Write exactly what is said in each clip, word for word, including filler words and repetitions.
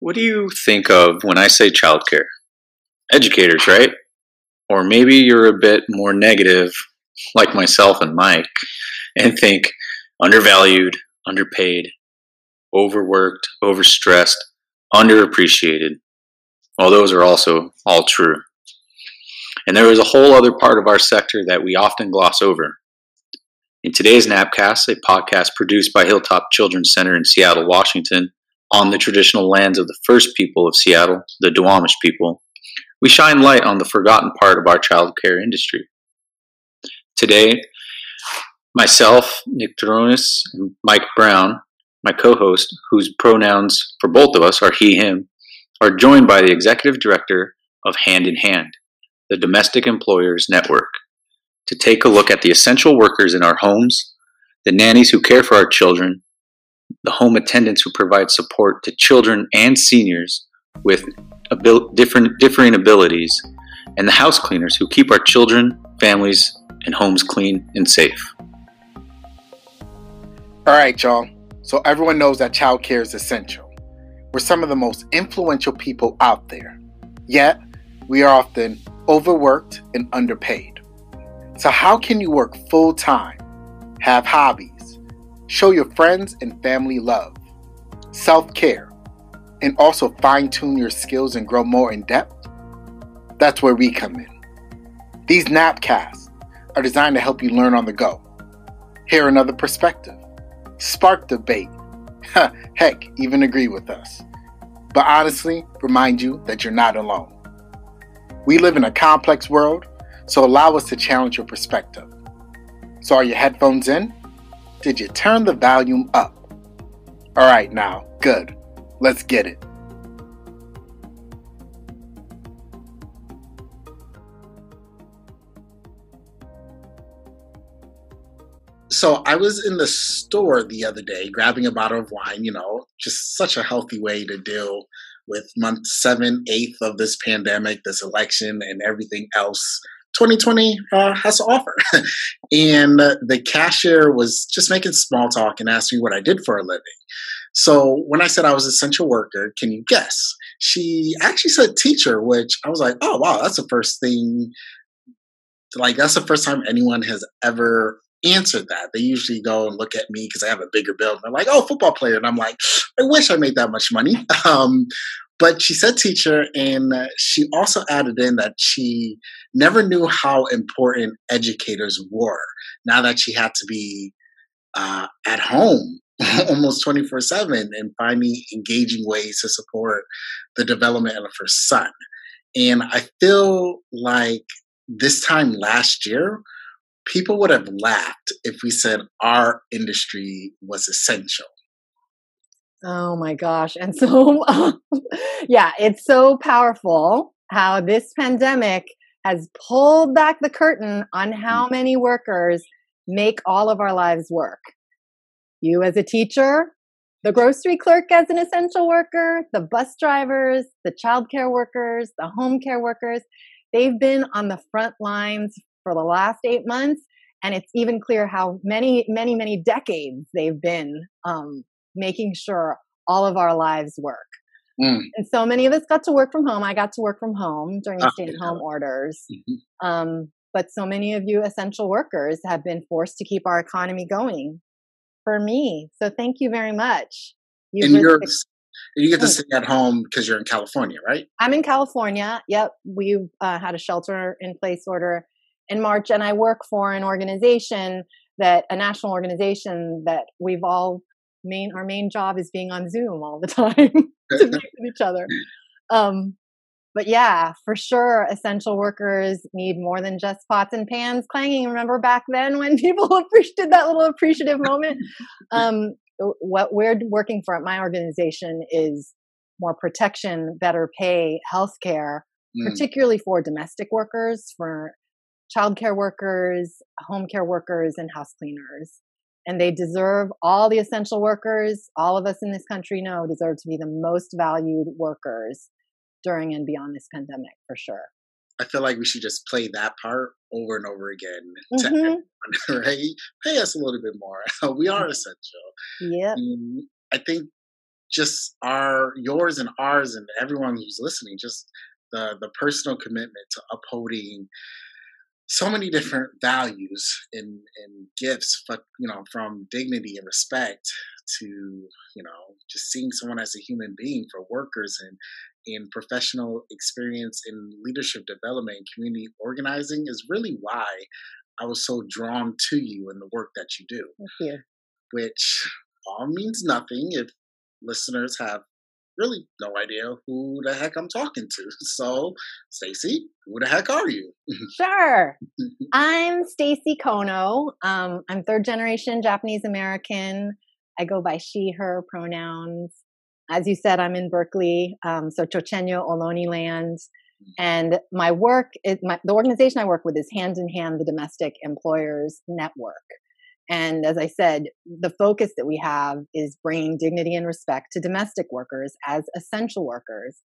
What do you think of when I say childcare? Educators, right? Or maybe you're a bit more negative, like myself and Mike, and think undervalued, underpaid, overworked, overstressed, underappreciated. Well, those are also all true. And there is a whole other part of our sector that we often gloss over. In today's Napcast, a podcast produced by Hilltop Children's Center in Seattle, Washington, on the traditional lands of the first people of Seattle, the Duwamish people, we shine light on the forgotten part of our child care industry. Today, myself, Nick Terrones, and Mike Brown, my co-host, whose pronouns for both of us are he, him, are joined by the Executive Director of Hand in Hand, the Domestic Employers Network, to take a look at the essential workers in our homes, the nannies who care for our children, the home attendants who provide support to children and seniors with abil- different differing abilities, and the house cleaners who keep our children, families, and homes clean and safe. All right, y'all. So everyone knows that childcare is essential. We're some of the most influential people out there, yet we are often overworked and underpaid. So how can you work full-time, have hobbies, show your friends and family love, self-care, and also fine-tune your skills and grow more in-depth? That's where we come in. These Napcasts are designed to help you learn on the go, hear another perspective, spark debate, heck, even agree with us, but honestly remind you that you're not alone. We live in a complex world, so allow us to challenge your perspective. So are your headphones in? Did you turn the volume up? All right now, good. Let's get it. So I was in the store the other day grabbing a bottle of wine, you know, just such a healthy way to deal with month seven, eighth of this pandemic, this election, and everything else twenty twenty uh, has to offer. And the cashier was just making small talk and asked me what I did for a living. So when I said I was an essential worker, can you guess? She actually said teacher, which I was like, oh, wow, that's the first thing. Like, that's the first time anyone has ever answered that. They usually go and look at me because I have a bigger build. They're like, oh, football player. And I'm like, I wish I made that much money. Um, But she said teacher, and she also added in that she never knew how important educators were now that she had to be uh, at home almost twenty-four seven and finding engaging ways to support the development of her son. And I feel like this time last year, people would have laughed if we said our industry was essential. Oh my gosh. And so, yeah, it's so powerful how this pandemic has pulled back the curtain on how many workers make all of our lives work. You as a teacher, the grocery clerk as an essential worker, the bus drivers, the childcare workers, the home care workers, they've been on the front lines for the last eight months. And it's even clear how many, many, many decades they've been um, making sure all of our lives work. Mm. And so many of us got to work from home. I got to work from home during the stay-at-home orders. Mm-hmm. Um, but so many of you essential workers have been forced to keep our economy going for me. So thank you very much. You and you're, the, you get to stay at home because you're in California, right? I'm in California. Yep. We uh, had a shelter-in-place order in March, and I work for an organization, that a national organization that we've all Main, our main job is being on Zoom all the time to meet with each other. Um, but yeah, for sure, essential workers need more than just pots and pans clanging. Remember back then when people did that little appreciative moment? Um, what we're working for at my organization is more protection, better pay, healthcare, mm. particularly for domestic workers, for childcare workers, home care workers, and house cleaners. And they deserve, all the essential workers, all of us in this country know, deserve to be the most valued workers during and beyond this pandemic, for sure. I feel like we should just play that part over and over again to mm-hmm. everyone, right? Pay us a little bit more. We are essential. Yeah. I think just our, yours and ours and everyone who's listening, just the, the personal commitment to upholding so many different values and, and gifts, but, you know, from dignity and respect to, you know, just seeing someone as a human being, for workers and in professional experience in leadership development and community organizing is really why I was so drawn to you and the work that you do. Thank you. Which all means nothing if listeners have really no idea who the heck I'm talking to. So, Stacey, who the heck are you? Sure. I'm Stacey Kono. Um, I'm third generation Japanese American. I go by she, her pronouns. As you said, I'm in Berkeley, um, so Chochenyo Ohlone land. And my work, is my, the organization I work with is Hand in Hand, the Domestic Employers Network. And as I said, the focus that we have is bringing dignity and respect to domestic workers as essential workers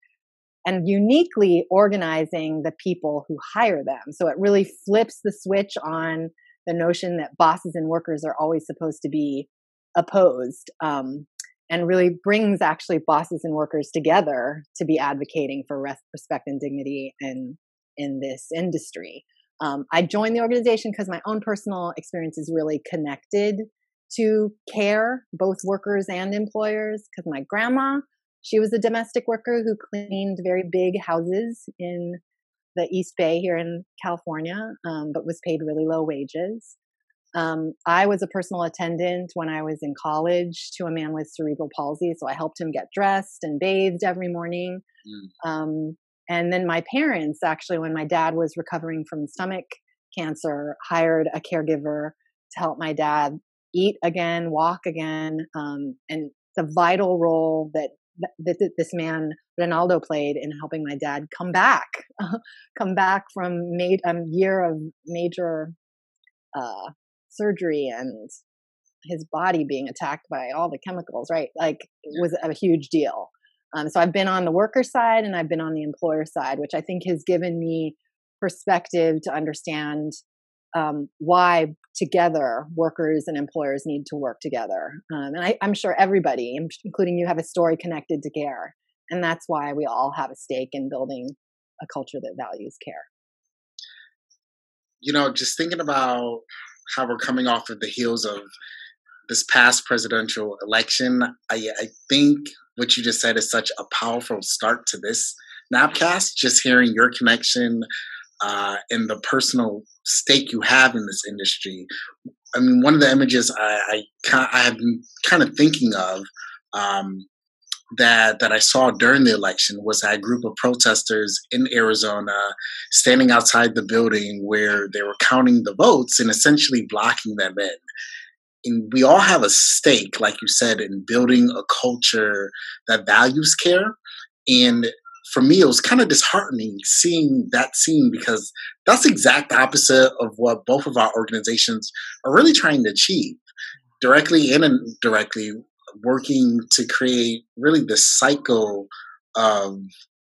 and uniquely organizing the people who hire them. So it really flips the switch on the notion that bosses and workers are always supposed to be opposed, um, and really brings actually bosses and workers together to be advocating for res- respect and dignity in, in this industry. Um, I joined the organization because my own personal experience is really connected to care, both workers and employers, because my grandma, she was a domestic worker who cleaned very big houses in the East Bay here in California, um, but was paid really low wages. Um, I was a personal attendant when I was in college to a man with cerebral palsy, so I helped him get dressed and bathed every morning. Mm. Um, And then my parents, actually, when my dad was recovering from stomach cancer, hired a caregiver to help my dad eat again, walk again. Um, and the vital role that, that, that this man, Ronaldo, played in helping my dad come back, come back from a um, year of major uh, surgery and his body being attacked by all the chemicals, right? Like, it was a huge deal. Um, so I've been on the worker side and I've been on the employer side, which I think has given me perspective to understand um, why together workers and employers need to work together. Um, and I, I'm sure everybody, including you, have a story connected to care. And that's why we all have a stake in building a culture that values care. You know, just thinking about how we're coming off of the heels of this past presidential election, I, I think what you just said is such a powerful start to this Napcast, just hearing your connection uh, and the personal stake you have in this industry. I mean, one of the images I, I, I have been kind of thinking of um, that, that I saw during the election was that group of protesters in Arizona standing outside the building where they were counting the votes and essentially blocking them in. And we all have a stake, like you said, in building a culture that values care. And for me, it was kind of disheartening seeing that scene, because that's the exact opposite of what both of our organizations are really trying to achieve, directly and indirectly, working to create really this cycle of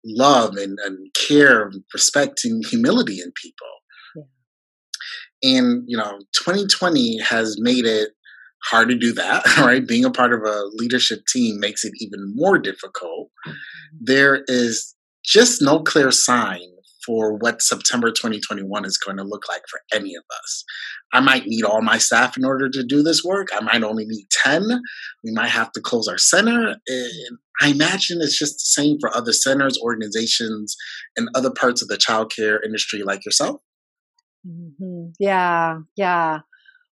love and, and care, respect and humility in people. And, you know, twenty twenty has made it hard to do that, right? Being a part of a leadership team makes it even more difficult. There is just no clear sign for what September twenty twenty-one is going to look like for any of us. I might need all my staff in order to do this work. I might only need ten. We might have to close our center. And I imagine it's just the same for other centers, organizations, and other parts of the childcare industry like yourself. Mm-hmm. Yeah, yeah.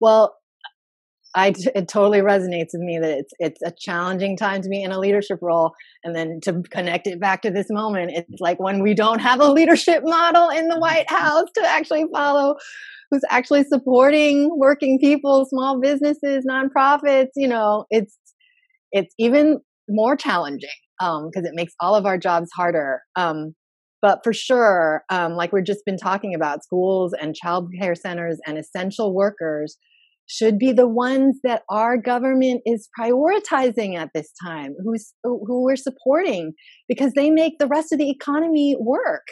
Well, I it totally resonates with me that it's it's a challenging time to be in a leadership role, and then to connect it back to this moment, it's like when we don't have a leadership model in the White House to actually follow, who's actually supporting working people, small businesses, nonprofits. You know, it's it's even more challenging um, because it makes all of our jobs harder. Um, But for sure, um, like we've just been talking about, schools and childcare centers and essential workers should be the ones that our government is prioritizing at this time, who's, who we're supporting, because they make the rest of the economy work.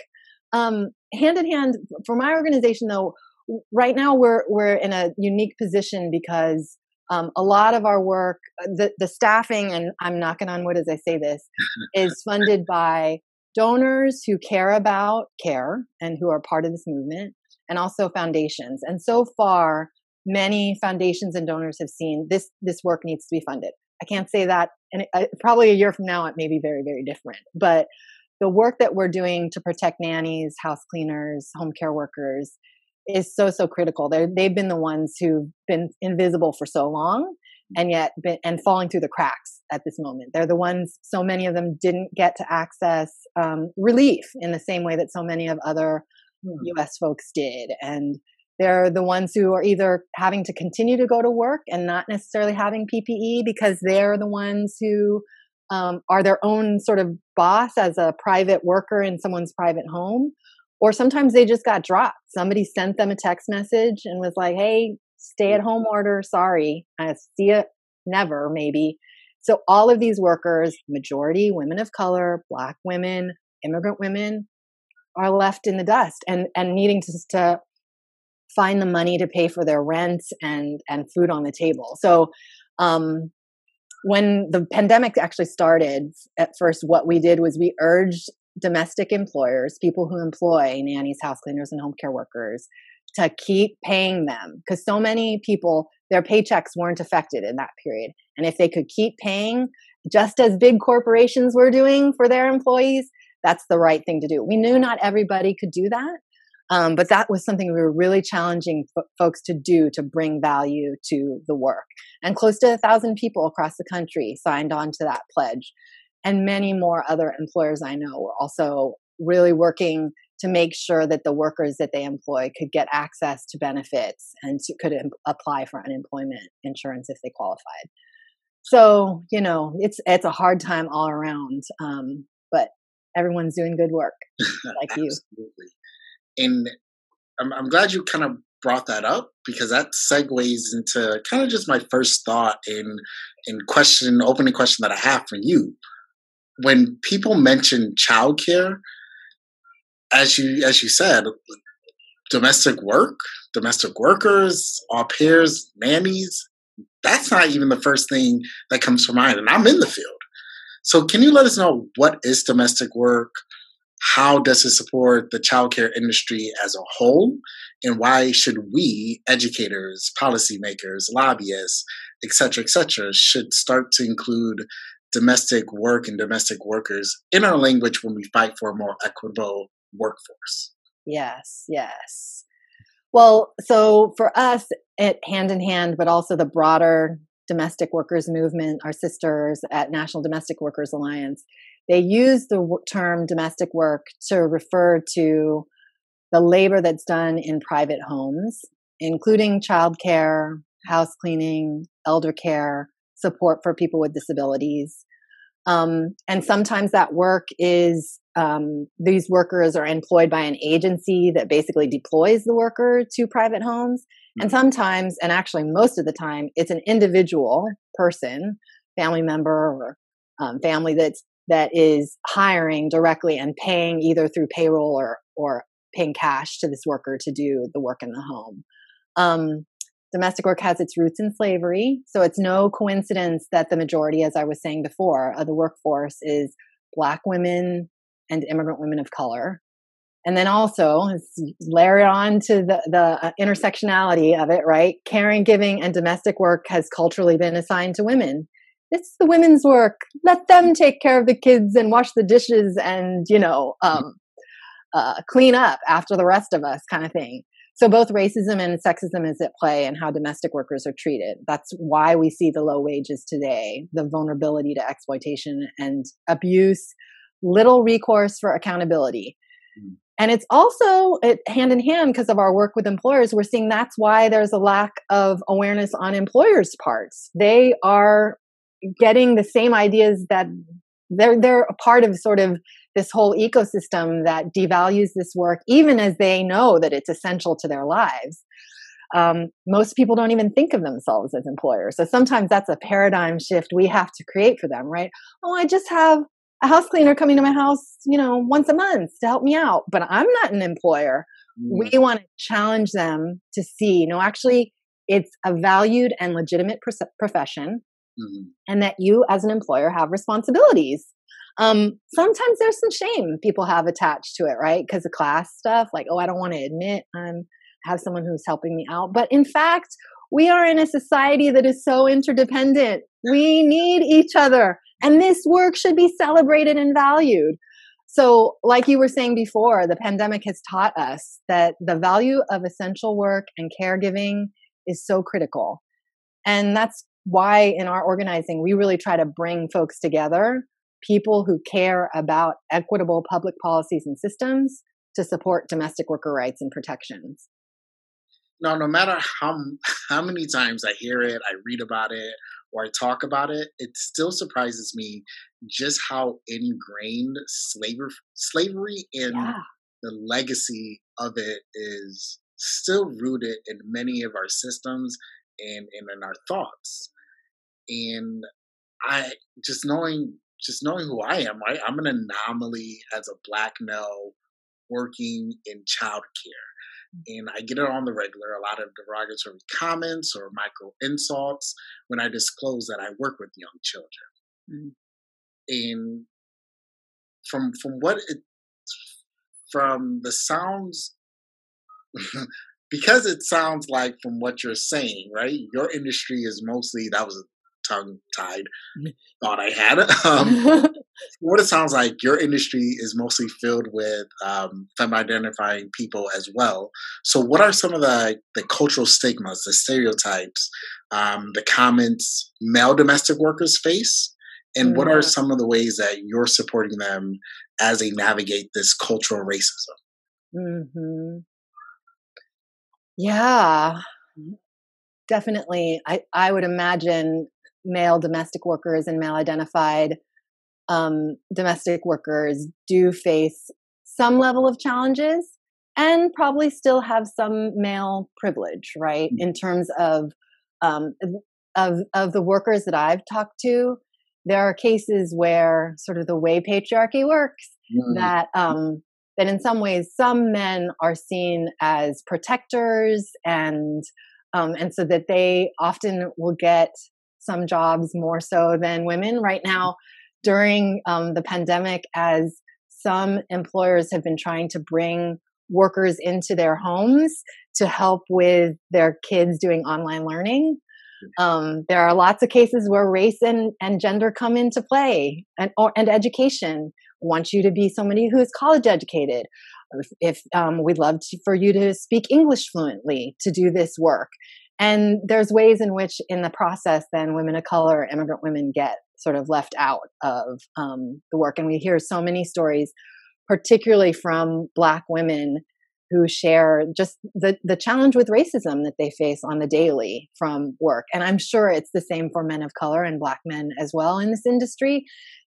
Um, hand in hand, for my organization, though, right now we're we're in a unique position because Um, a lot of our work, the, the staffing, and I'm knocking on wood as I say this, is funded by donors who care about care and who are part of this movement, and also foundations. And so far, many foundations and donors have seen this, this work needs to be funded. I can't say that, and it, uh, probably a year from now, it may be very, very different. But the work that we're doing to protect nannies, house cleaners, home care workers is so, so critical. They're, they've been the ones who've been invisible for so long and yet been, and falling through the cracks at this moment. They're the ones, so many of them didn't get to access um, relief in the same way that so many of other mm. U S folks did. And they're the ones who are either having to continue to go to work and not necessarily having P P E because they're the ones who um, are their own sort of boss as a private worker in someone's private home. Or sometimes they just got dropped. Somebody sent them a text message and was like, hey, stay at home order. Sorry. I see it. Never, maybe. So all of these workers, majority women of color, Black women, immigrant women, are left in the dust and, and needing to, to find the money to pay for their rent and, and food on the table. So um, when the pandemic actually started, at first what we did was we urged domestic employers, people who employ nannies, house cleaners, and home care workers, to keep paying them, because so many people, their paychecks weren't affected in that period. And if they could keep paying, just as big corporations were doing for their employees, that's the right thing to do. We knew not everybody could do that, um, but that was something we were really challenging f- folks to do, to bring value to the work. And close to a thousand people across the country signed on to that pledge. And many more other employers I know were also really working to make sure that the workers that they employ could get access to benefits and to, could imp- apply for unemployment insurance if they qualified. So, you know, it's it's a hard time all around, um, but everyone's doing good work, like you. Absolutely. And I'm, I'm glad you kind of brought that up, because that segues into kind of just my first thought and and question, opening question that I have for you. When people mention childcare, as you as you said, domestic work, domestic workers, au pairs, nannies, that's not even the first thing that comes to mind. And I'm in the field. So can you let us know, what is domestic work? How does it support the childcare industry as a whole? And why should we, educators, policymakers, lobbyists, et cetera, et cetera, should start to include domestic work and domestic workers in our language when we fight for a more equitable workforce? Yes, yes. Well, so for us at Hand in Hand, but also the broader domestic workers movement, our sisters at National Domestic Workers Alliance, they use the term domestic work to refer to the labor that's done in private homes, including childcare, house cleaning, elder care, support for people with disabilities. Um, and sometimes that work is, um, these workers are employed by an agency that basically deploys the worker to private homes. And sometimes, and actually most of the time, it's an individual person, family member or um, family that's, that is hiring directly and paying either through payroll or, or paying cash to this worker to do the work in the home. Um, Domestic work has its roots in slavery, so it's no coincidence that the majority, as I was saying before, of the workforce is Black women and immigrant women of color. And then also, layer on to the, the intersectionality of it, right? Caring, giving, and domestic work has culturally been assigned to women. It's the women's work. Let them take care of the kids and wash the dishes and, you know, um, uh, clean up after the rest of us kind of thing. So both racism and sexism is at play in how domestic workers are treated. That's why we see the low wages today, the vulnerability to exploitation and abuse, little recourse for accountability. Mm. And it's also it, hand in hand, because of our work with employers, we're seeing that's why there's a lack of awareness on employers' parts. They are getting the same ideas that they're, they're a part of sort of this whole ecosystem that devalues this work, even as they know that it's essential to their lives. Um, most people don't even think of themselves as employers. So sometimes that's a paradigm shift we have to create for them, right? Oh, I just have a house cleaner coming to my house, you know, once a month to help me out, but I'm not an employer. Mm. We want to challenge them to see, no, actually, it's a valued and legitimate pr- profession, mm-hmm. and that you as an employer have responsibilities. Um, sometimes there's some shame people have attached to it, right? Because of class stuff, like, oh, I don't want to admit I'm have someone who's helping me out. But in fact, we are in a society that is so interdependent. We need each other. And this work should be celebrated and valued. So like you were saying before, the pandemic has taught us that the value of essential work and caregiving is so critical. And that's why in our organizing, we really try to bring folks together, people who care about equitable public policies and systems to support domestic worker rights and protections. Now, no matter how how many times I hear it, I read about it, or I talk about it, it still surprises me just how ingrained slavery, slavery and yeah. the legacy of it is still rooted in many of our systems and, and in our thoughts. And I just knowing just knowing who I am, right? I'm an anomaly as a Black male working in childcare. And I get it on the regular, a lot of derogatory comments or micro insults when I disclose that I work with young children. Mm-hmm. And from from what it, from the sounds, because it sounds like from what you're saying, right? Your industry is mostly, that was a tongue-tied thought I had. Um, what it sounds like, your industry is mostly filled with um, femme-identifying people as well. So what are some of the, the cultural stigmas, the stereotypes, um, the comments male domestic workers face? And what are some of the ways that you're supporting them as they navigate this cultural racism? Mm-hmm. Yeah, definitely. I, I would imagine male domestic workers and male-identified Um, domestic workers do face some level of challenges and probably still have some male privilege, right? In terms of, um, of, of the workers that I've talked to, there are cases where sort of the way patriarchy works, mm-hmm. that, um, that in some ways, some men are seen as protectors and, um, and so that they often will get some jobs more so than women right now. During um, the pandemic, as some employers have been trying to bring workers into their homes to help with their kids doing online learning, um, there are lots of cases where race and, and gender come into play, and, or, and education. We want you to be somebody who is college educated. If, if um, we'd love to, for you to speak English fluently to do this work. And there's ways in which in the process then women of color, immigrant women get sort of left out of um, the work. And we hear so many stories, particularly from Black women who share just the, the challenge with racism that they face on the daily from work. And I'm sure it's the same for men of color and Black men as well in this industry,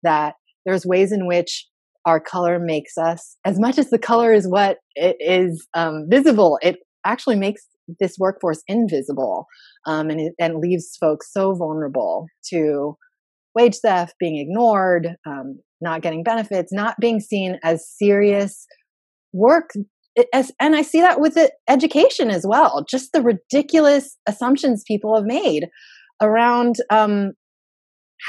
that there's ways in which our color makes us, as much as the color is what it is um, visible, it actually makes this workforce invisible um, and, and leaves folks so vulnerable to wage theft, being ignored, um, not getting benefits, not being seen as serious work. It, as, and I see that with the education as well, just the ridiculous assumptions people have made around um,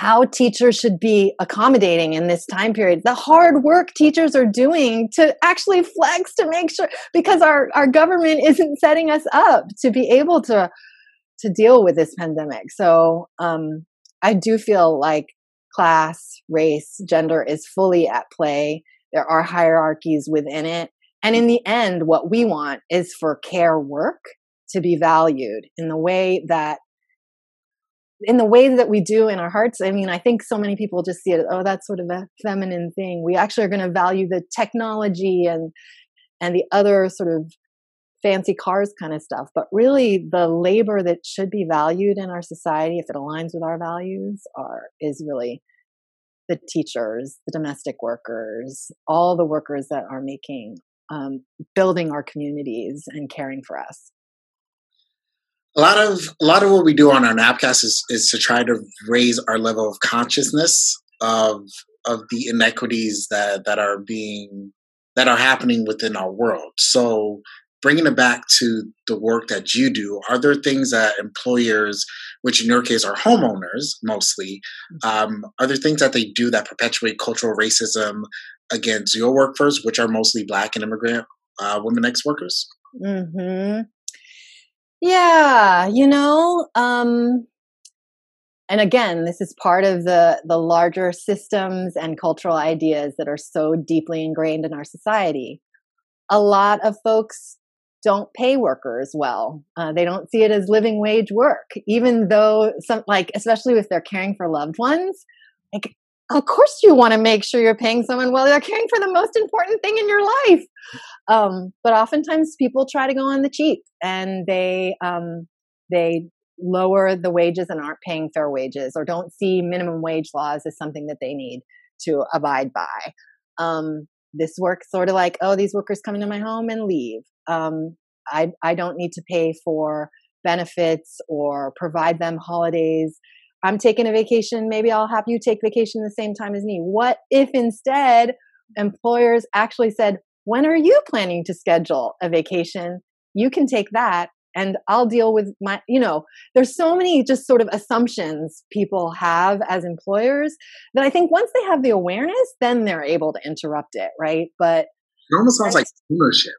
how teachers should be accommodating in this time period, the hard work teachers are doing to actually flex to make sure, because our, our government isn't setting us up to be able to, to deal with this pandemic. So, um, I do feel like class, race, gender is fully at play. There are hierarchies within it. And in the end, what we want is for care work to be valued in the way that, in the way that we do in our hearts. I mean, I think so many people just see it, oh, that's sort of a feminine thing. We actually are going to value the technology and, and the other sort of fancy cars kind of stuff, but really the labor that should be valued in our society, if it aligns with our values, are is really the teachers, the domestic workers, all the workers that are making, um, building our communities and caring for us. A lot of a lot of what we do on our Napcast is, is to try to raise our level of consciousness of of the inequities that that are being that are happening within our world. So bringing it back to the work that you do, are there things that employers, which in your case are homeowners mostly, um, are there things that they do that perpetuate cultural racism against your workforce, which are mostly Black and immigrant uh, women ex-workers? Mm-hmm. Yeah, you know, um, and again, this is part of the, the larger systems and cultural ideas that are so deeply ingrained in our society. A lot of folks don't pay workers well. Uh, they don't see it as living wage work, even though some, like, especially if they're caring for loved ones, like, of course you want to make sure you're paying someone well. They're caring for the most important thing in your life. Um, but oftentimes people try to go on the cheap and they, um, they lower the wages and aren't paying fair wages or don't see minimum wage laws as something that they need to abide by. Um, this work sort of like, oh, these workers come into my home and leave. Um, I, I don't need to pay for benefits or provide them holidays. I'm taking a vacation. Maybe I'll have you take vacation the same time as me. What if instead employers actually said, when are you planning to schedule a vacation? You can take that and I'll deal with my, you know, there's so many just sort of assumptions people have as employers that I think once they have the awareness, then they're able to interrupt it. Right. But it almost sounds like ownership.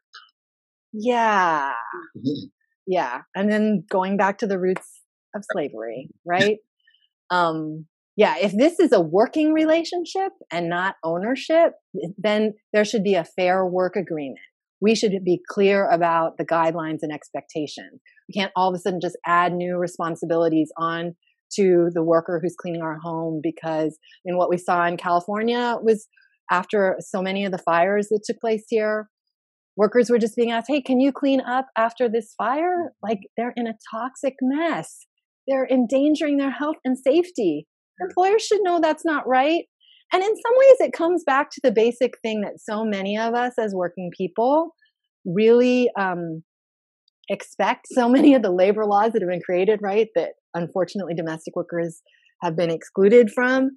Yeah. Mm-hmm. Yeah. And then going back to the roots of slavery, right? um, yeah. If this is a working relationship and not ownership, then there should be a fair work agreement. We should be clear about the guidelines and expectations. We can't all of a sudden just add new responsibilities on to the worker who's cleaning our home, because in what we saw in California was after so many of the fires that took place here, workers were just being asked, hey, can you clean up after this fire? Like, they're in a toxic mess. They're endangering their health and safety. Employers should know that's not right. And in some ways, it comes back to the basic thing that so many of us as working people really um, expect. So many of the labor laws that have been created, right, that unfortunately domestic workers have been excluded from,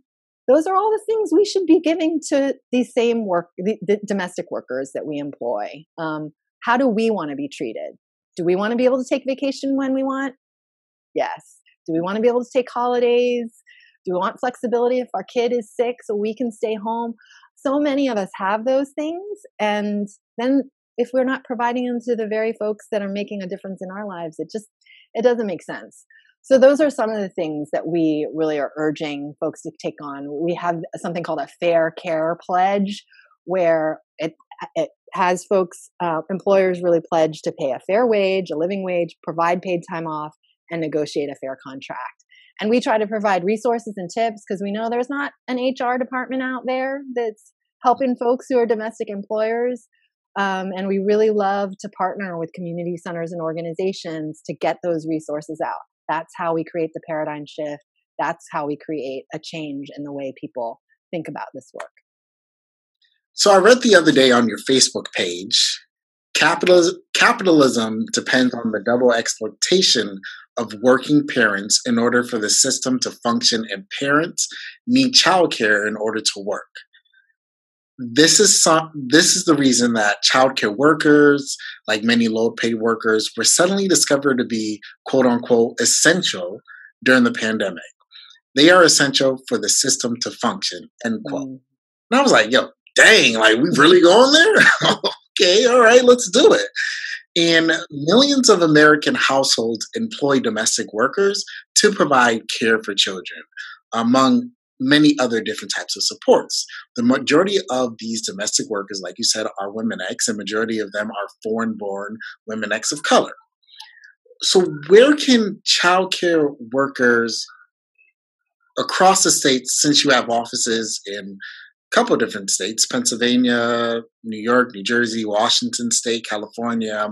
those are all the things we should be giving to these same work, the, the domestic workers that we employ. Um, how do we want to be treated? Do we want to be able to take vacation when we want? Yes. Do we want to be able to take holidays? Do we want flexibility if our kid is sick so we can stay home? So many of us have those things. And then if we're not providing them to the very folks that are making a difference in our lives, it just, it doesn't make sense. So those are some of the things that we really are urging folks to take on. We have something called a Fair Care Pledge, where it, it has folks, uh, employers really pledge to pay a fair wage, a living wage, provide paid time off, and negotiate a fair contract. And we try to provide resources and tips because we know there's not an H R department out there that's helping folks who are domestic employers. Um, and we really love to partner with community centers and organizations to get those resources out. That's how we create the paradigm shift. That's how we create a change in the way people think about this work. So I read the other day on your Facebook page, Capitalism, capitalism depends on the double exploitation of working parents in order for the system to function, and parents need childcare in order to work. This is some, this is the reason that childcare workers, like many low-paid workers, were suddenly discovered to be quote-unquote essential during the pandemic. They are essential for the system to function, end quote. Mm. And I was like, yo, dang, like, we really going there? Okay, all right, let's do it. And millions of American households employ domestic workers to provide care for children, among many other different types of supports. The majority of these domestic workers, like you said, are women ex, and majority of them are foreign-born women ex of color. So where can childcare workers across the state, since you have offices in couple of different states, Pennsylvania, New York, New Jersey, Washington State, California.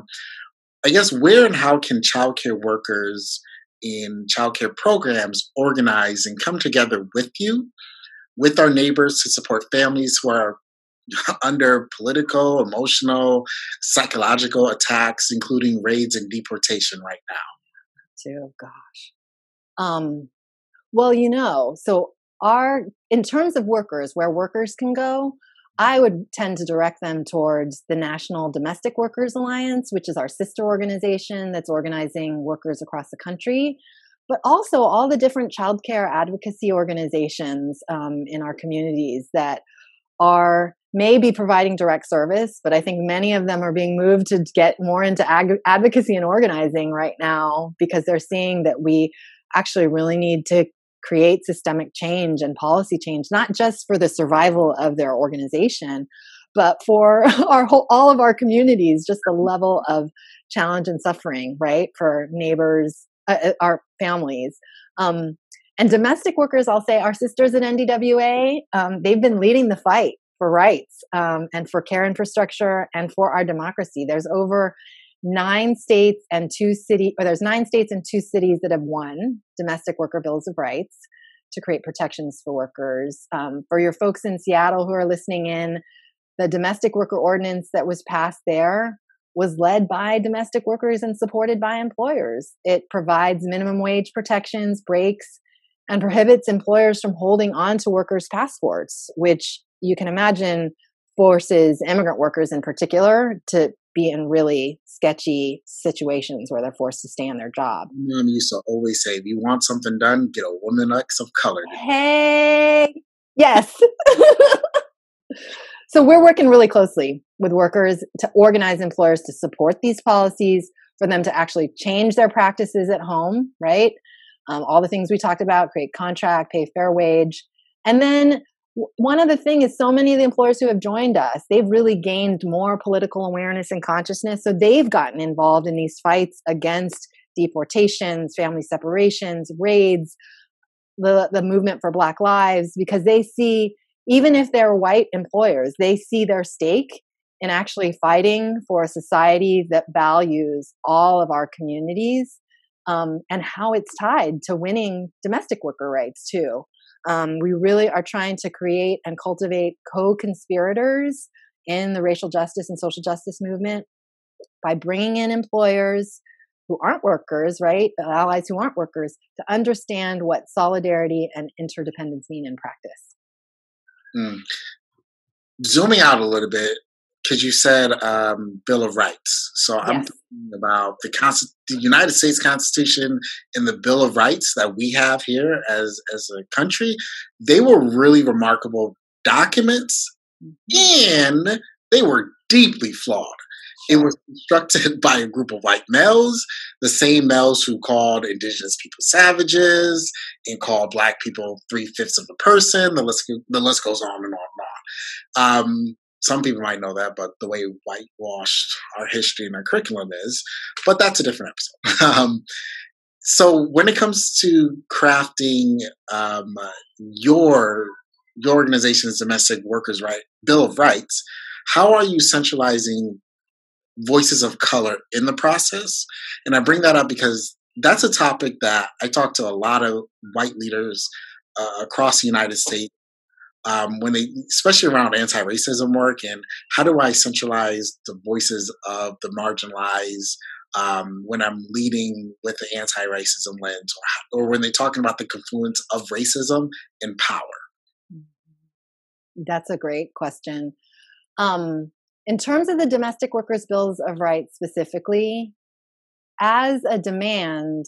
I guess where and how can childcare workers in childcare programs organize and come together with you, with our neighbors, to support families who are under political, emotional, psychological attacks, including raids and deportation right now? Oh, gosh. Um, well, you know, so Our, in terms of workers, where workers can go, I would tend to direct them towards the National Domestic Workers Alliance, which is our sister organization that's organizing workers across the country, but also all the different childcare advocacy organizations um, in our communities that are maybe providing direct service, but I think many of them are being moved to get more into ag- advocacy and organizing right now because they're seeing that we actually really need to create systemic change and policy change, not just for the survival of their organization, but for our whole, all of our communities, just the level of challenge and suffering, right? For neighbors, uh, our families. Um, and domestic workers, I'll say, our sisters at N D W A, um, they've been leading the fight for rights um, and for care infrastructure and for our democracy. There's over nine states and two cities, or there's nine states and two cities that have won domestic worker bills of rights to create protections for workers. Um, for your folks in Seattle who are listening in, the domestic worker ordinance that was passed there was led by domestic workers and supported by employers. It provides minimum wage protections, breaks, and prohibits employers from holding on to workers' passports, which you can imagine forces immigrant workers in particular to be in really sketchy situations where they're forced to stay on their job. Mom used to always say, if you want something done, get a woman like some color. Hey, yes. So we're working really closely with workers to organize employers to support these policies, for them to actually change their practices at home, right? Um, all the things we talked about, create contract, pay fair wage. And then one other thing is so many of the employers who have joined us, they've really gained more political awareness and consciousness. So they've gotten involved in these fights against deportations, family separations, raids, the, the movement for Black Lives, because they see, even if they're white employers, they see their stake in actually fighting for a society that values all of our communities um, and how it's tied to winning domestic worker rights too. Um, we really are trying to create and cultivate co-conspirators in the racial justice and social justice movement by bringing in employers who aren't workers, right? Allies who aren't workers, to understand what solidarity and interdependence mean in practice. Mm. Zooming out a little bit, because you said um, Bill of Rights. So yes. I'm thinking about the, Const- the United States Constitution and the Bill of Rights that we have here as, as a country. They were really remarkable documents, and they were deeply flawed. It was constructed by a group of white males, the same males who called indigenous people savages and called Black people three-fifths of a person. The list, the list goes on and on and on. Um, Some people might know that, but the way whitewashed our history and our curriculum is, but that's a different episode. Um, so when it comes to crafting um, your your organization's domestic workers' right Bill of Rights, how are you centralizing voices of color in the process? And I bring that up because that's a topic that I talk to a lot of white leaders uh, across the United States. Um, when they, especially around anti-racism work, and how do I centralize the voices of the marginalized um, when I'm leading with the anti-racism lens, or, or when they're talking about the confluence of racism and power? That's a great question. Um, in terms of the domestic workers' bills of rights specifically, as a demand,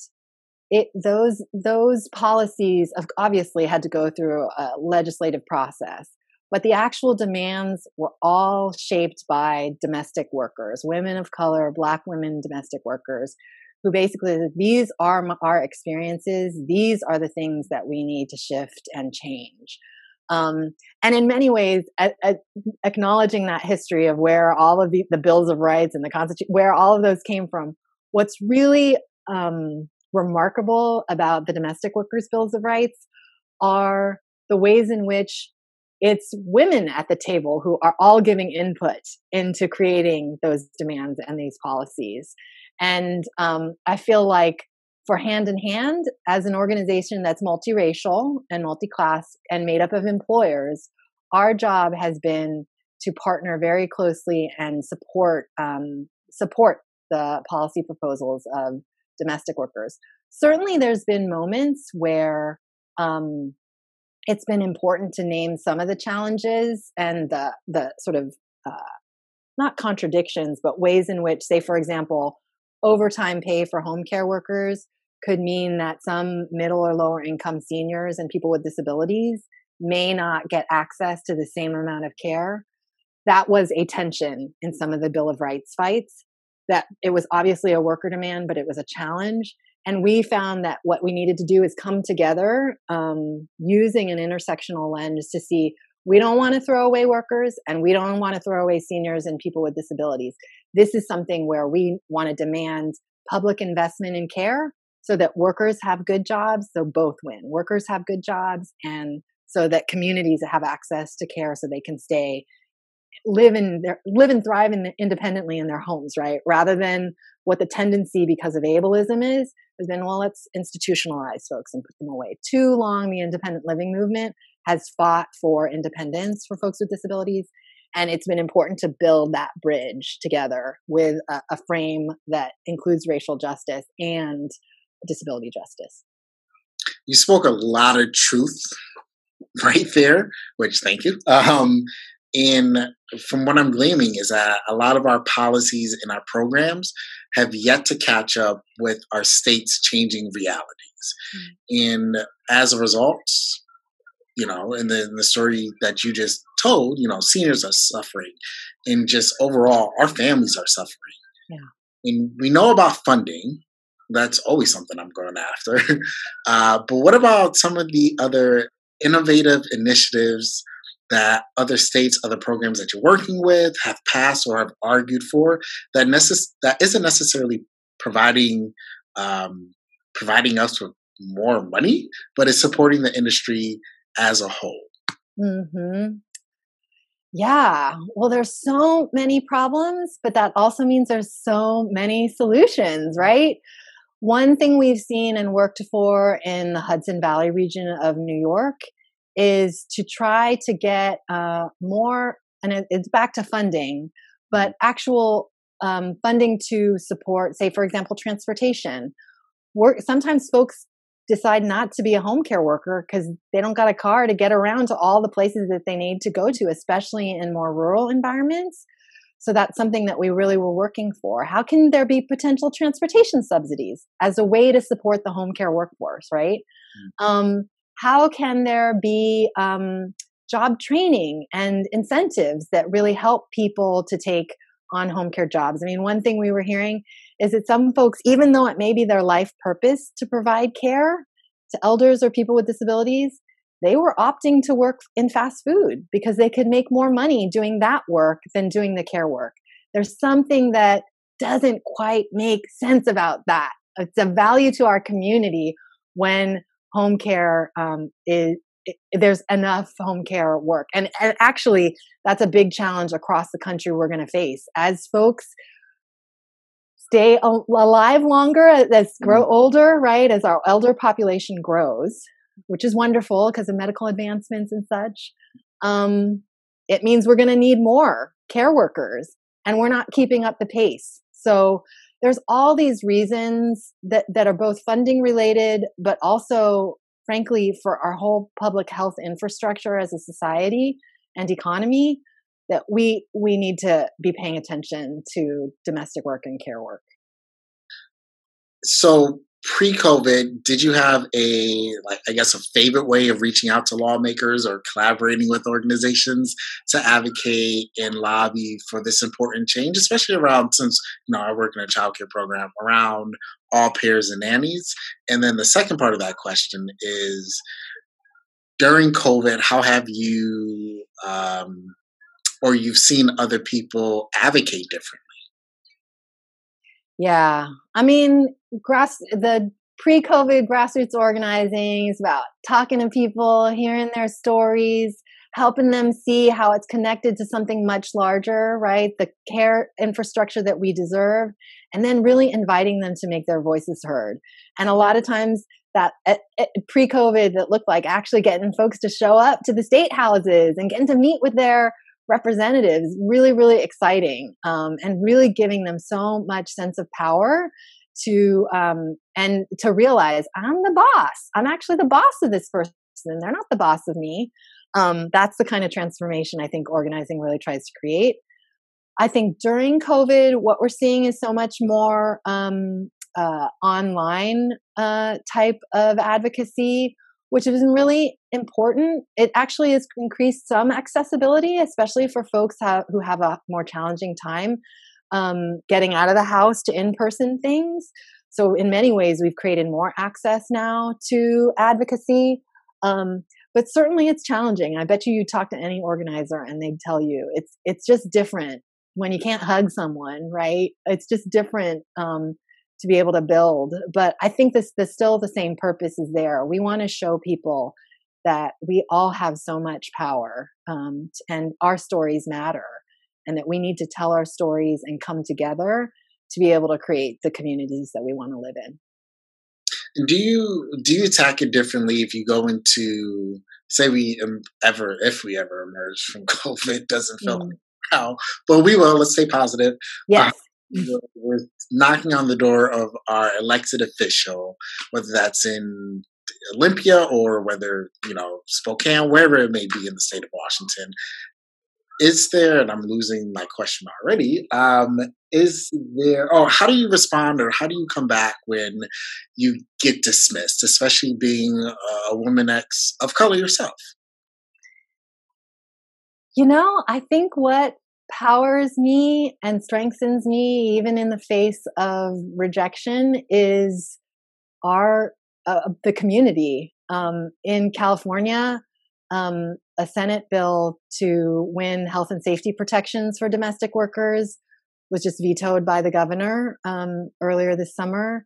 It, those those policies obviously had to go through a legislative process, but the actual demands were all shaped by domestic workers, women of color, Black women domestic workers, who basically said, these are our experiences. These are the things that we need to shift and change. Um, and in many ways, a, a, acknowledging that history of where all of the, the bills of rights and the Constitution, where all of those came from, what's really um, remarkable about the domestic workers' bills of rights are the ways in which it's women at the table who are all giving input into creating those demands and these policies. And um, I feel like for Hand in Hand, as an organization that's multiracial and multi-class and made up of employers, our job has been to partner very closely and support um, support the policy proposals of domestic workers. Certainly there's been moments where um, it's been important to name some of the challenges and the the sort of uh, not contradictions, but ways in which, say, for example, overtime pay for home care workers could mean that some middle or lower income seniors and people with disabilities may not get access to the same amount of care. That was a tension in some of the Bill of Rights fights, that it was obviously a worker demand, but it was a challenge. And we found that what we needed to do is come together um, using an intersectional lens to see, we don't want to throw away workers and we don't want to throw away seniors and people with disabilities. This is something where we want to demand public investment in care so that workers have good jobs, so both win. Workers have good jobs and so that communities have access to care so they can stay, live in their, live and thrive in, independently in their homes, right? Rather than what the tendency because of ableism is, has been, well, let's institutionalize folks and put them away. Too long, the independent living movement has fought for independence for folks with disabilities. And it's been important to build that bridge together with a, a frame that includes racial justice and disability justice. You spoke a lot of truth right there, which thank you. Um, and from what I'm gleaming is that a lot of our policies and our programs have yet to catch up with our state's changing realities. Mm-hmm. And as a result, you know, in the, in the story that you just told, you know, seniors are suffering and just overall our families are suffering. Yeah. And we know about funding. That's always something I'm going after. Uh, but what about some of the other innovative initiatives that other states, other programs that you're working with have passed or have argued for that necess- that isn't necessarily providing um, providing us with more money, but it's supporting the industry as a whole? Mm-hmm. Yeah. Well, there's so many problems, but that also means there's so many solutions, right? One thing we've seen and worked for in the Hudson Valley region of New York is to try to get uh, more, and it's back to funding, but actual um, funding to support, say, for example, transportation. Work, sometimes folks decide not to be a home care worker because they don't got a car to get around to all the places that they need to go to, especially in more rural environments. So that's something that we really were working for. How can there be potential transportation subsidies as a way to support the home care workforce, right? Mm-hmm. Um, how can there be um, job training and incentives that really help people to take on home care jobs? I mean, one thing we were hearing is that some folks, even though it may be their life purpose to provide care to elders or people with disabilities, they were opting to work in fast food because they could make more money doing that work than doing the care work. There's something that doesn't quite make sense about that. It's a value to our community when home care um, is, it, there's enough home care work. And, and actually, that's a big challenge across the country we're going to face. As folks stay alive longer, as grow older, right? As our elder population grows, which is wonderful because of medical advancements and such, um, it means we're going to need more care workers and we're not keeping up the pace. So there's all these reasons that, that are both funding related, but also, frankly, for our whole public health infrastructure as a society and economy, that we we need to be paying attention to domestic work and care work. So pre-COVID, did you have a, like, I guess, a favorite way of reaching out to lawmakers or collaborating with organizations to advocate and lobby for this important change, especially around, since, you know, I work in a childcare program, around all pairs and nannies? And then the second part of that question is, during COVID, how have you... Um, or you've seen other people advocate differently? Yeah. I mean, grass, the pre-COVID grassroots organizing is about talking to people, hearing their stories, helping them see how it's connected to something much larger, right? The care infrastructure that we deserve, and then really inviting them to make their voices heard. And a lot of times that uh, pre-COVID, that looked like actually getting folks to show up to the state houses and getting to meet with their representatives, really, really exciting, um, and really giving them so much sense of power to um, and to realize, I'm the boss. I'm actually the boss of this person and they're not the boss of me. Um, that's the kind of transformation I think organizing really tries to create. I think during COVID, what we're seeing is so much more um, uh, online uh, type of advocacy, which is really important. It actually has increased some accessibility, especially for folks ha- who have a more challenging time um, getting out of the house to in-person things. So in many ways, we've created more access now to advocacy. Um, but certainly it's challenging. I bet you you talk to any organizer and they'd tell you it's it's just different when you can't hug someone, right? It's just different um, to be able to build. But I think this, this still the same purpose is there. We want to show people that we all have so much power um, and our stories matter and that we need to tell our stories and come together to be able to create the communities that we want to live in. Do you do you attack it differently if you go into, say we ever, if we ever emerge from COVID, doesn't feel mm. like how, but we will, let's stay positive. Yes. Uh, we're knocking on the door of our elected official, whether that's in Olympia or whether, you know, Spokane, wherever it may be in the state of Washington. Is there, and I'm losing my question already, um, is there, oh, how do you respond or how do you come back when you get dismissed, especially being a woman ex of color yourself? You know, I think what powers me and strengthens me, even in the face of rejection, is our, uh, the community. Um, in California, um, a Senate bill to win health and safety protections for domestic workers was just vetoed by the governor um, earlier this summer.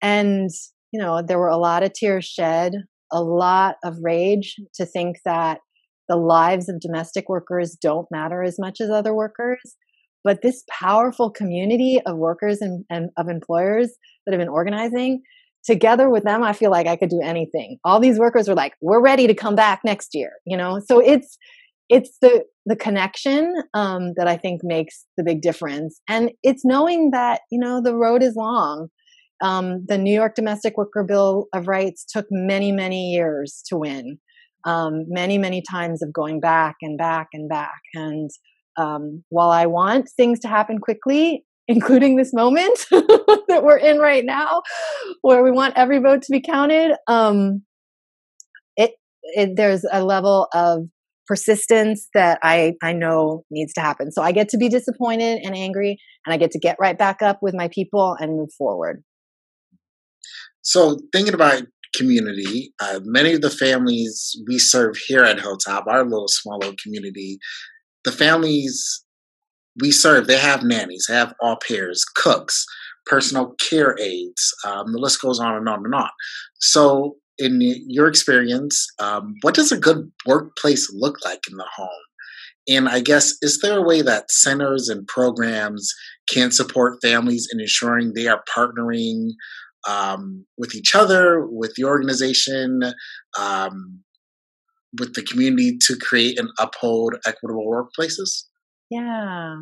And, you know, there were a lot of tears shed, a lot of rage to think that the lives of domestic workers don't matter as much as other workers. But this powerful community of workers and, and of employers that have been organizing, together with them, I feel like I could do anything. All these workers were like, we're ready to come back next year, you know? So it's it's the, the connection um, that I think makes the big difference. And it's knowing that, you know, the road is long. Um, the New York Domestic Worker Bill of Rights took many, many years to win. Um, many, many times of going back and back and back. And um, while I want things to happen quickly, including this moment that we're in right now, where we want every vote to be counted. Um, it, it there's a level of persistence that I, I know needs to happen. So I get to be disappointed and angry, and I get to get right back up with my people and move forward. So thinking about community, uh, many of the families we serve here at Hilltop, our little small little community, the families we serve, they have nannies, they have au pairs, cooks, personal care aides. Um, the list goes on and on and on. So in your experience, um, what does a good workplace look like in the home? And I guess, is there a way that centers and programs can support families in ensuring they are partnering um, with each other, with the organization, um, with the community to create and uphold equitable workplaces? Yeah.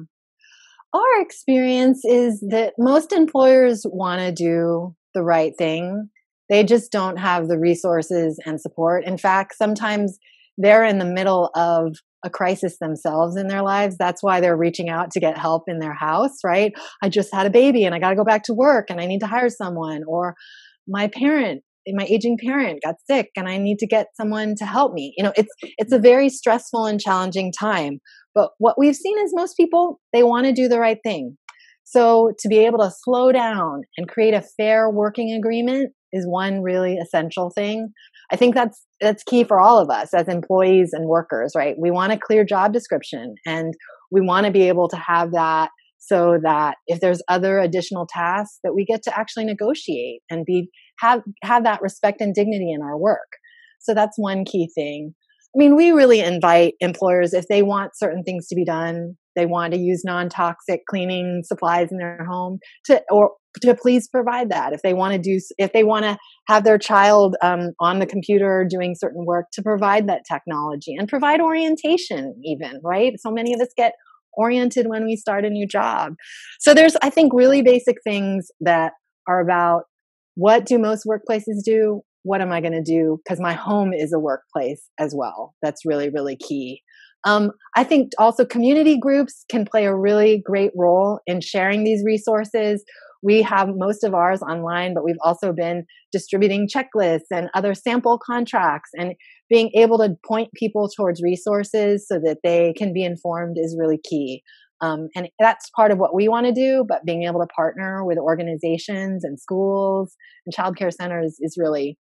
Our experience is that most employers want to do the right thing. They just don't have the resources and support. In fact, sometimes they're in the middle of a crisis themselves in their lives. That's why they're reaching out to get help in their house, right? I just had a baby and I got to go back to work and I need to hire someone. Or my parent, my aging parent got sick and I need to get someone to help me. You know, it's it's a very stressful and challenging time. But what we've seen is most people, they want to do the right thing. So to be able to slow down and create a fair working agreement is one really essential thing. I think that's that's key for all of us as employees and workers, right? We want a clear job description and we want to be able to have that so that if there's other additional tasks that we get to actually negotiate and be have have that respect and dignity in our work. So that's one key thing. I mean, we really invite employers, if they want certain things to be done, they want to use non-toxic cleaning supplies in their home to, or to please provide that. If they want to do, if they want to have their child um, on the computer doing certain work, to provide that technology and provide orientation even, right? So many of us get oriented when we start a new job. So there's, I think, really basic things that are about what do most workplaces do? what am I going to do? Because my home is a workplace as well. That's really, really key. Um, I think also community groups can play a really great role in sharing these resources. We have most of ours online, but we've also been distributing checklists and other sample contracts, and being able to point people towards resources so that they can be informed is really key. Um, and that's part of what we want to do, but being able to partner with organizations and schools and childcare centers is really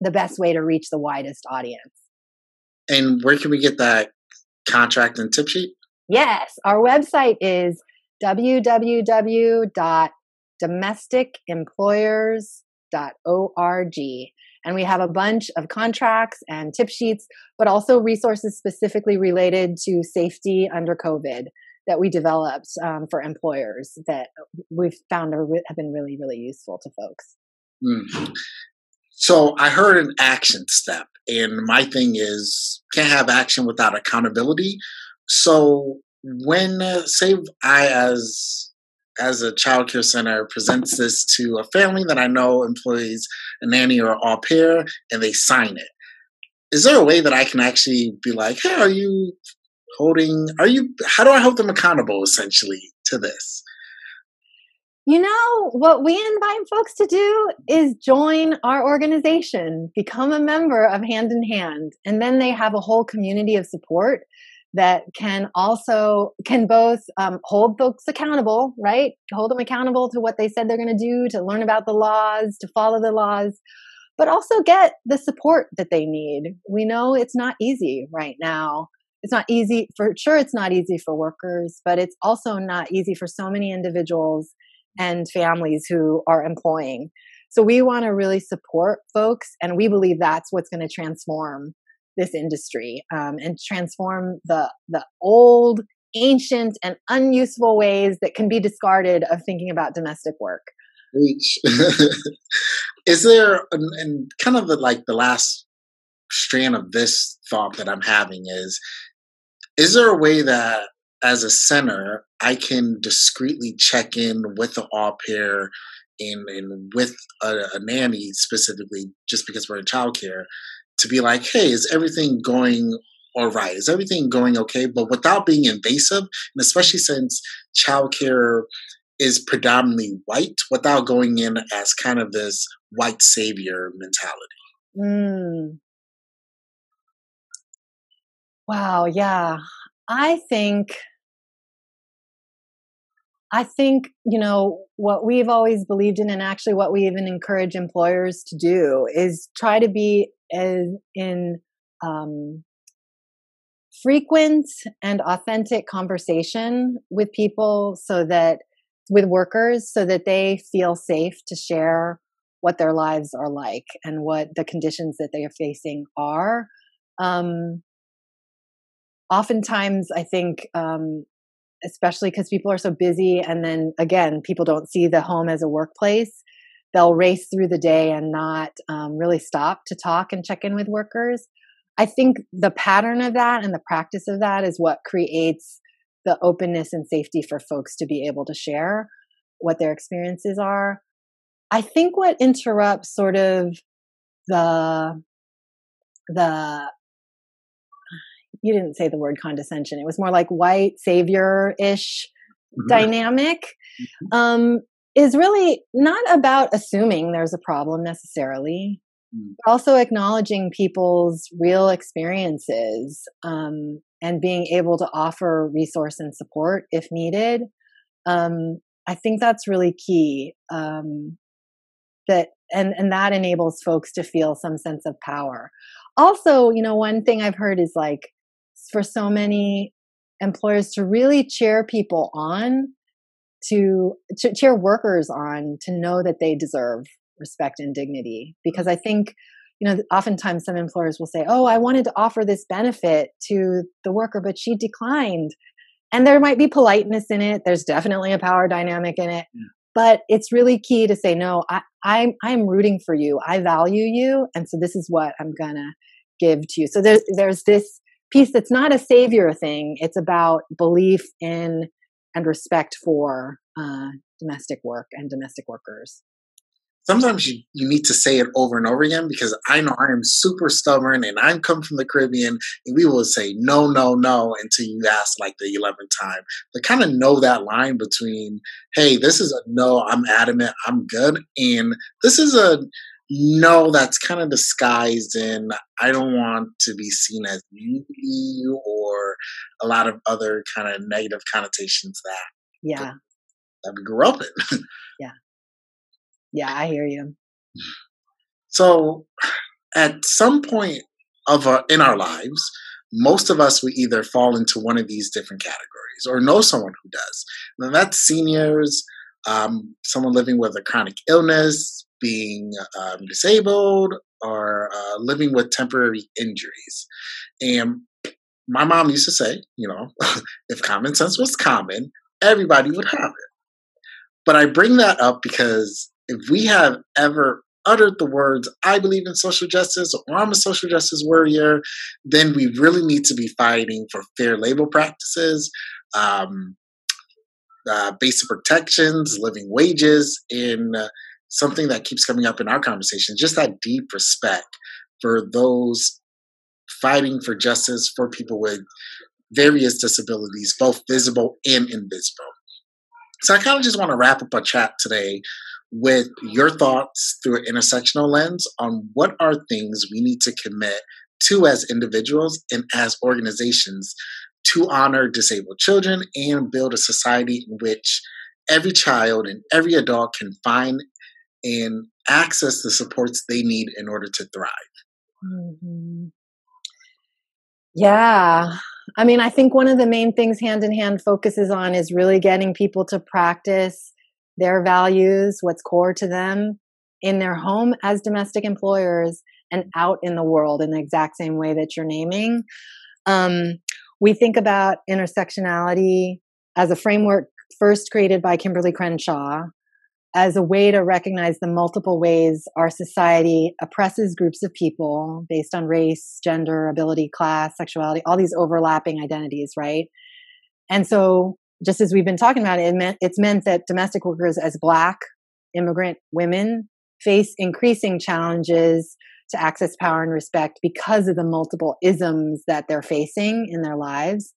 the best way to reach the widest audience. And where can we get that contract and tip sheet? Yes, our website is w w w dot domestic employers dot org. And we have a bunch of contracts and tip sheets, but also resources specifically related to safety under COVID that we developed um, for employers that we've found are, have been really, really useful to folks. Mm. So I heard an action step, and my thing is, can't have action without accountability. So when, uh, say I as as a child care center presents this to a family that I know employs a nanny or au pair, and they sign it, is there a way that I can actually be like, hey, are you holding, are you, how do I hold them accountable essentially to this? You know, what we invite folks to do is join our organization, become a member of Hand in Hand, and then they have a whole community of support that can also, can both um, hold folks accountable, right? Hold them accountable to what they said they're going to do, to learn about the laws, to follow the laws, but also get the support that they need. We know it's not easy right now. It's not easy, for sure it's not easy for workers, but it's also not easy for so many individuals and families who are employing. So we want to really support folks, and we believe that's what's going to transform this industry um, and transform the the old, ancient, and unuseful ways that can be discarded of thinking about domestic work. Is there, and, and kind of the, like the last strand of this thought that I'm having is, is there a way that as a center, I can discreetly check in with the au pair and, and with a, a nanny specifically, just because we're in childcare, to be like, hey, is everything going all right? Is everything going okay? But without being invasive, and especially since childcare is predominantly white, without going in as kind of this white savior mentality. Mm. Wow, yeah. I think... I think, you know, what we've always believed in, and actually what we even encourage employers to do, is try to be as in um, frequent and authentic conversation with people, so that with workers, so that they feel safe to share what their lives are like and what the conditions that they are facing are. Um, oftentimes, I think, um, especially because people are so busy, and then again, people don't see the home as a workplace. They'll race through the day and not um, really stop to talk and check in with workers. I think the pattern of that and the practice of that is what creates the openness and safety for folks to be able to share what their experiences are. I think what interrupts sort of the, the, you didn't say the word condescension. It was more like white savior-ish mm-hmm. dynamic um, is really not about assuming there's a problem necessarily, mm. but also acknowledging people's real experiences um, and being able to offer resource and support if needed. Um, I think that's really key. Um, that and, and that enables folks to feel some sense of power. Also, you know, one thing I've heard is like, for so many employers to really cheer people on, to, to cheer workers on, to know that they deserve respect and dignity. Because I think, you know, oftentimes some employers will say, oh, I wanted to offer this benefit to the worker, but she declined. And there might be politeness in it. There's definitely a power dynamic in it. Mm. But it's really key to say, no, I, I'm, I'm rooting for you. I value you. And so this is what I'm going to give to you. So there's, there's this piece that's not a savior thing. It's about belief in and respect for uh, domestic work and domestic workers. sometimes you, you need to say it over and over again, because I know I am super stubborn and I come from the Caribbean and we will say no, no, no until you ask like the eleventh time. But kind of know that line between, hey, this is a no, I'm adamant, I'm good. And this is a no that's kind of disguised in I don't want to be seen as needy or a lot of other kind of negative connotations that, yeah. that we grew up in. Yeah. Yeah, I hear you. So at some point of our, in our lives, most of us, we either fall into one of these different categories or know someone who does. Now that's seniors, um, someone living with a chronic illness, being um, disabled, or uh, living with temporary injuries. And my mom used to say, you know, if common sense was common, everybody would have it. But I bring that up because if we have ever uttered the words, I believe in social justice, or I'm a social justice warrior, then we really need to be fighting for fair labor practices, um, uh, basic protections, living wages, and uh, something that keeps coming up in our conversations, just that deep respect for those fighting for justice for people with various disabilities, both visible and invisible. So I kind of just want to wrap up our chat today with your thoughts through an intersectional lens on what are things we need to commit to as individuals and as organizations to honor disabled children and build a society in which every child and every adult can find and access the supports they need in order to thrive. Mm-hmm. Yeah. I mean, I think one of the main things Hand in Hand focuses on is really getting people to practice their values, what's core to them, in their home as domestic employers and out in the world in the exact same way that you're naming. Um, we think about intersectionality as a framework first created by Kimberlé Crenshaw as a way to recognize the multiple ways our society oppresses groups of people based on race, gender, ability, class, sexuality, all these overlapping identities, right? And so just as we've been talking about it, it meant, it's meant that domestic workers as Black immigrant women face increasing challenges to access power and respect because of the multiple isms that they're facing in their lives.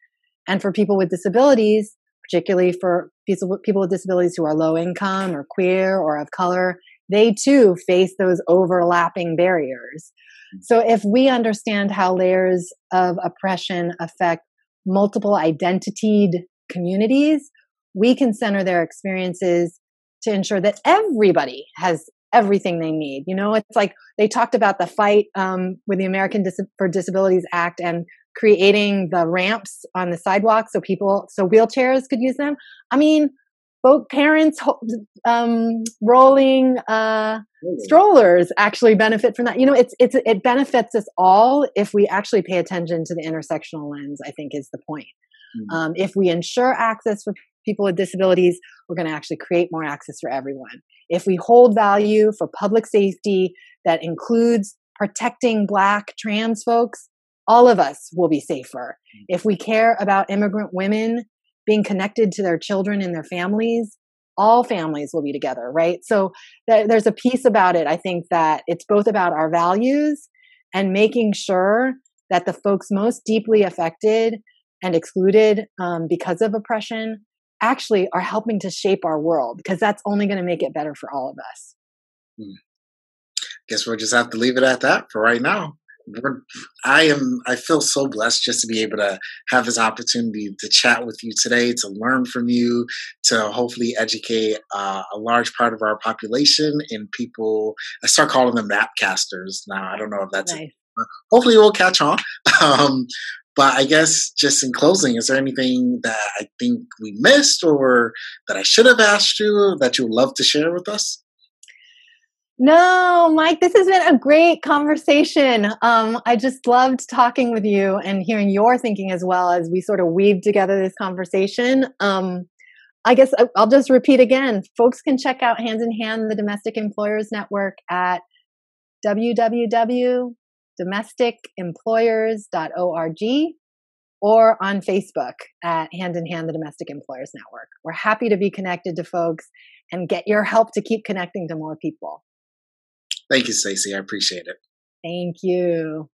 And for people with disabilities, particularly for people with disabilities who are low income or queer or of color, they too face those overlapping barriers. So if we understand how layers of oppression affect multiple identitied communities, we can center their experiences to ensure that everybody has everything they need. You know, it's like they talked about the fight um, with the American Dis- for Disabilities Act and creating the ramps on the sidewalk so people, so wheelchairs could use them. I mean, both parents um, rolling uh, strollers actually benefit from that. You know, it's it's it benefits us all if we actually pay attention to the intersectional lens, I think is the point. Um, if we ensure access for people with disabilities, we're going to actually create more access for everyone. If we hold value for public safety that includes protecting Black trans folks, all of us will be safer. If we care about immigrant women being connected to their children and their families, all families will be together, right? So th- there's a piece about it, I think, that it's both about our values and making sure that the folks most deeply affected and excluded um, because of oppression actually are helping to shape our world, because that's only going to make it better for all of us. Hmm. Guess we'll just have to leave it at that for right now. We're, I am. I feel so blessed just to be able to have this opportunity to chat with you today, to learn from you, to hopefully educate uh, a large part of our population and people. I start calling them Napcasters now. I don't know if that's nice. Hopefully we'll catch on. Um, But I guess just in closing, is there anything that I think we missed or that I should have asked you that you would love to share with us? No, Mike, this has been a great conversation. Um, I just loved talking with you and hearing your thinking as well as we sort of weave together this conversation. Um, I guess I'll just repeat again, folks can check out Hand in Hand, the Domestic Employers Network at www. domestic employers dot org or on Facebook at Hand in Hand, the Domestic Employers Network. We're happy to be connected to folks and get your help to keep connecting to more people. Thank you, Stacey. I appreciate it. Thank you.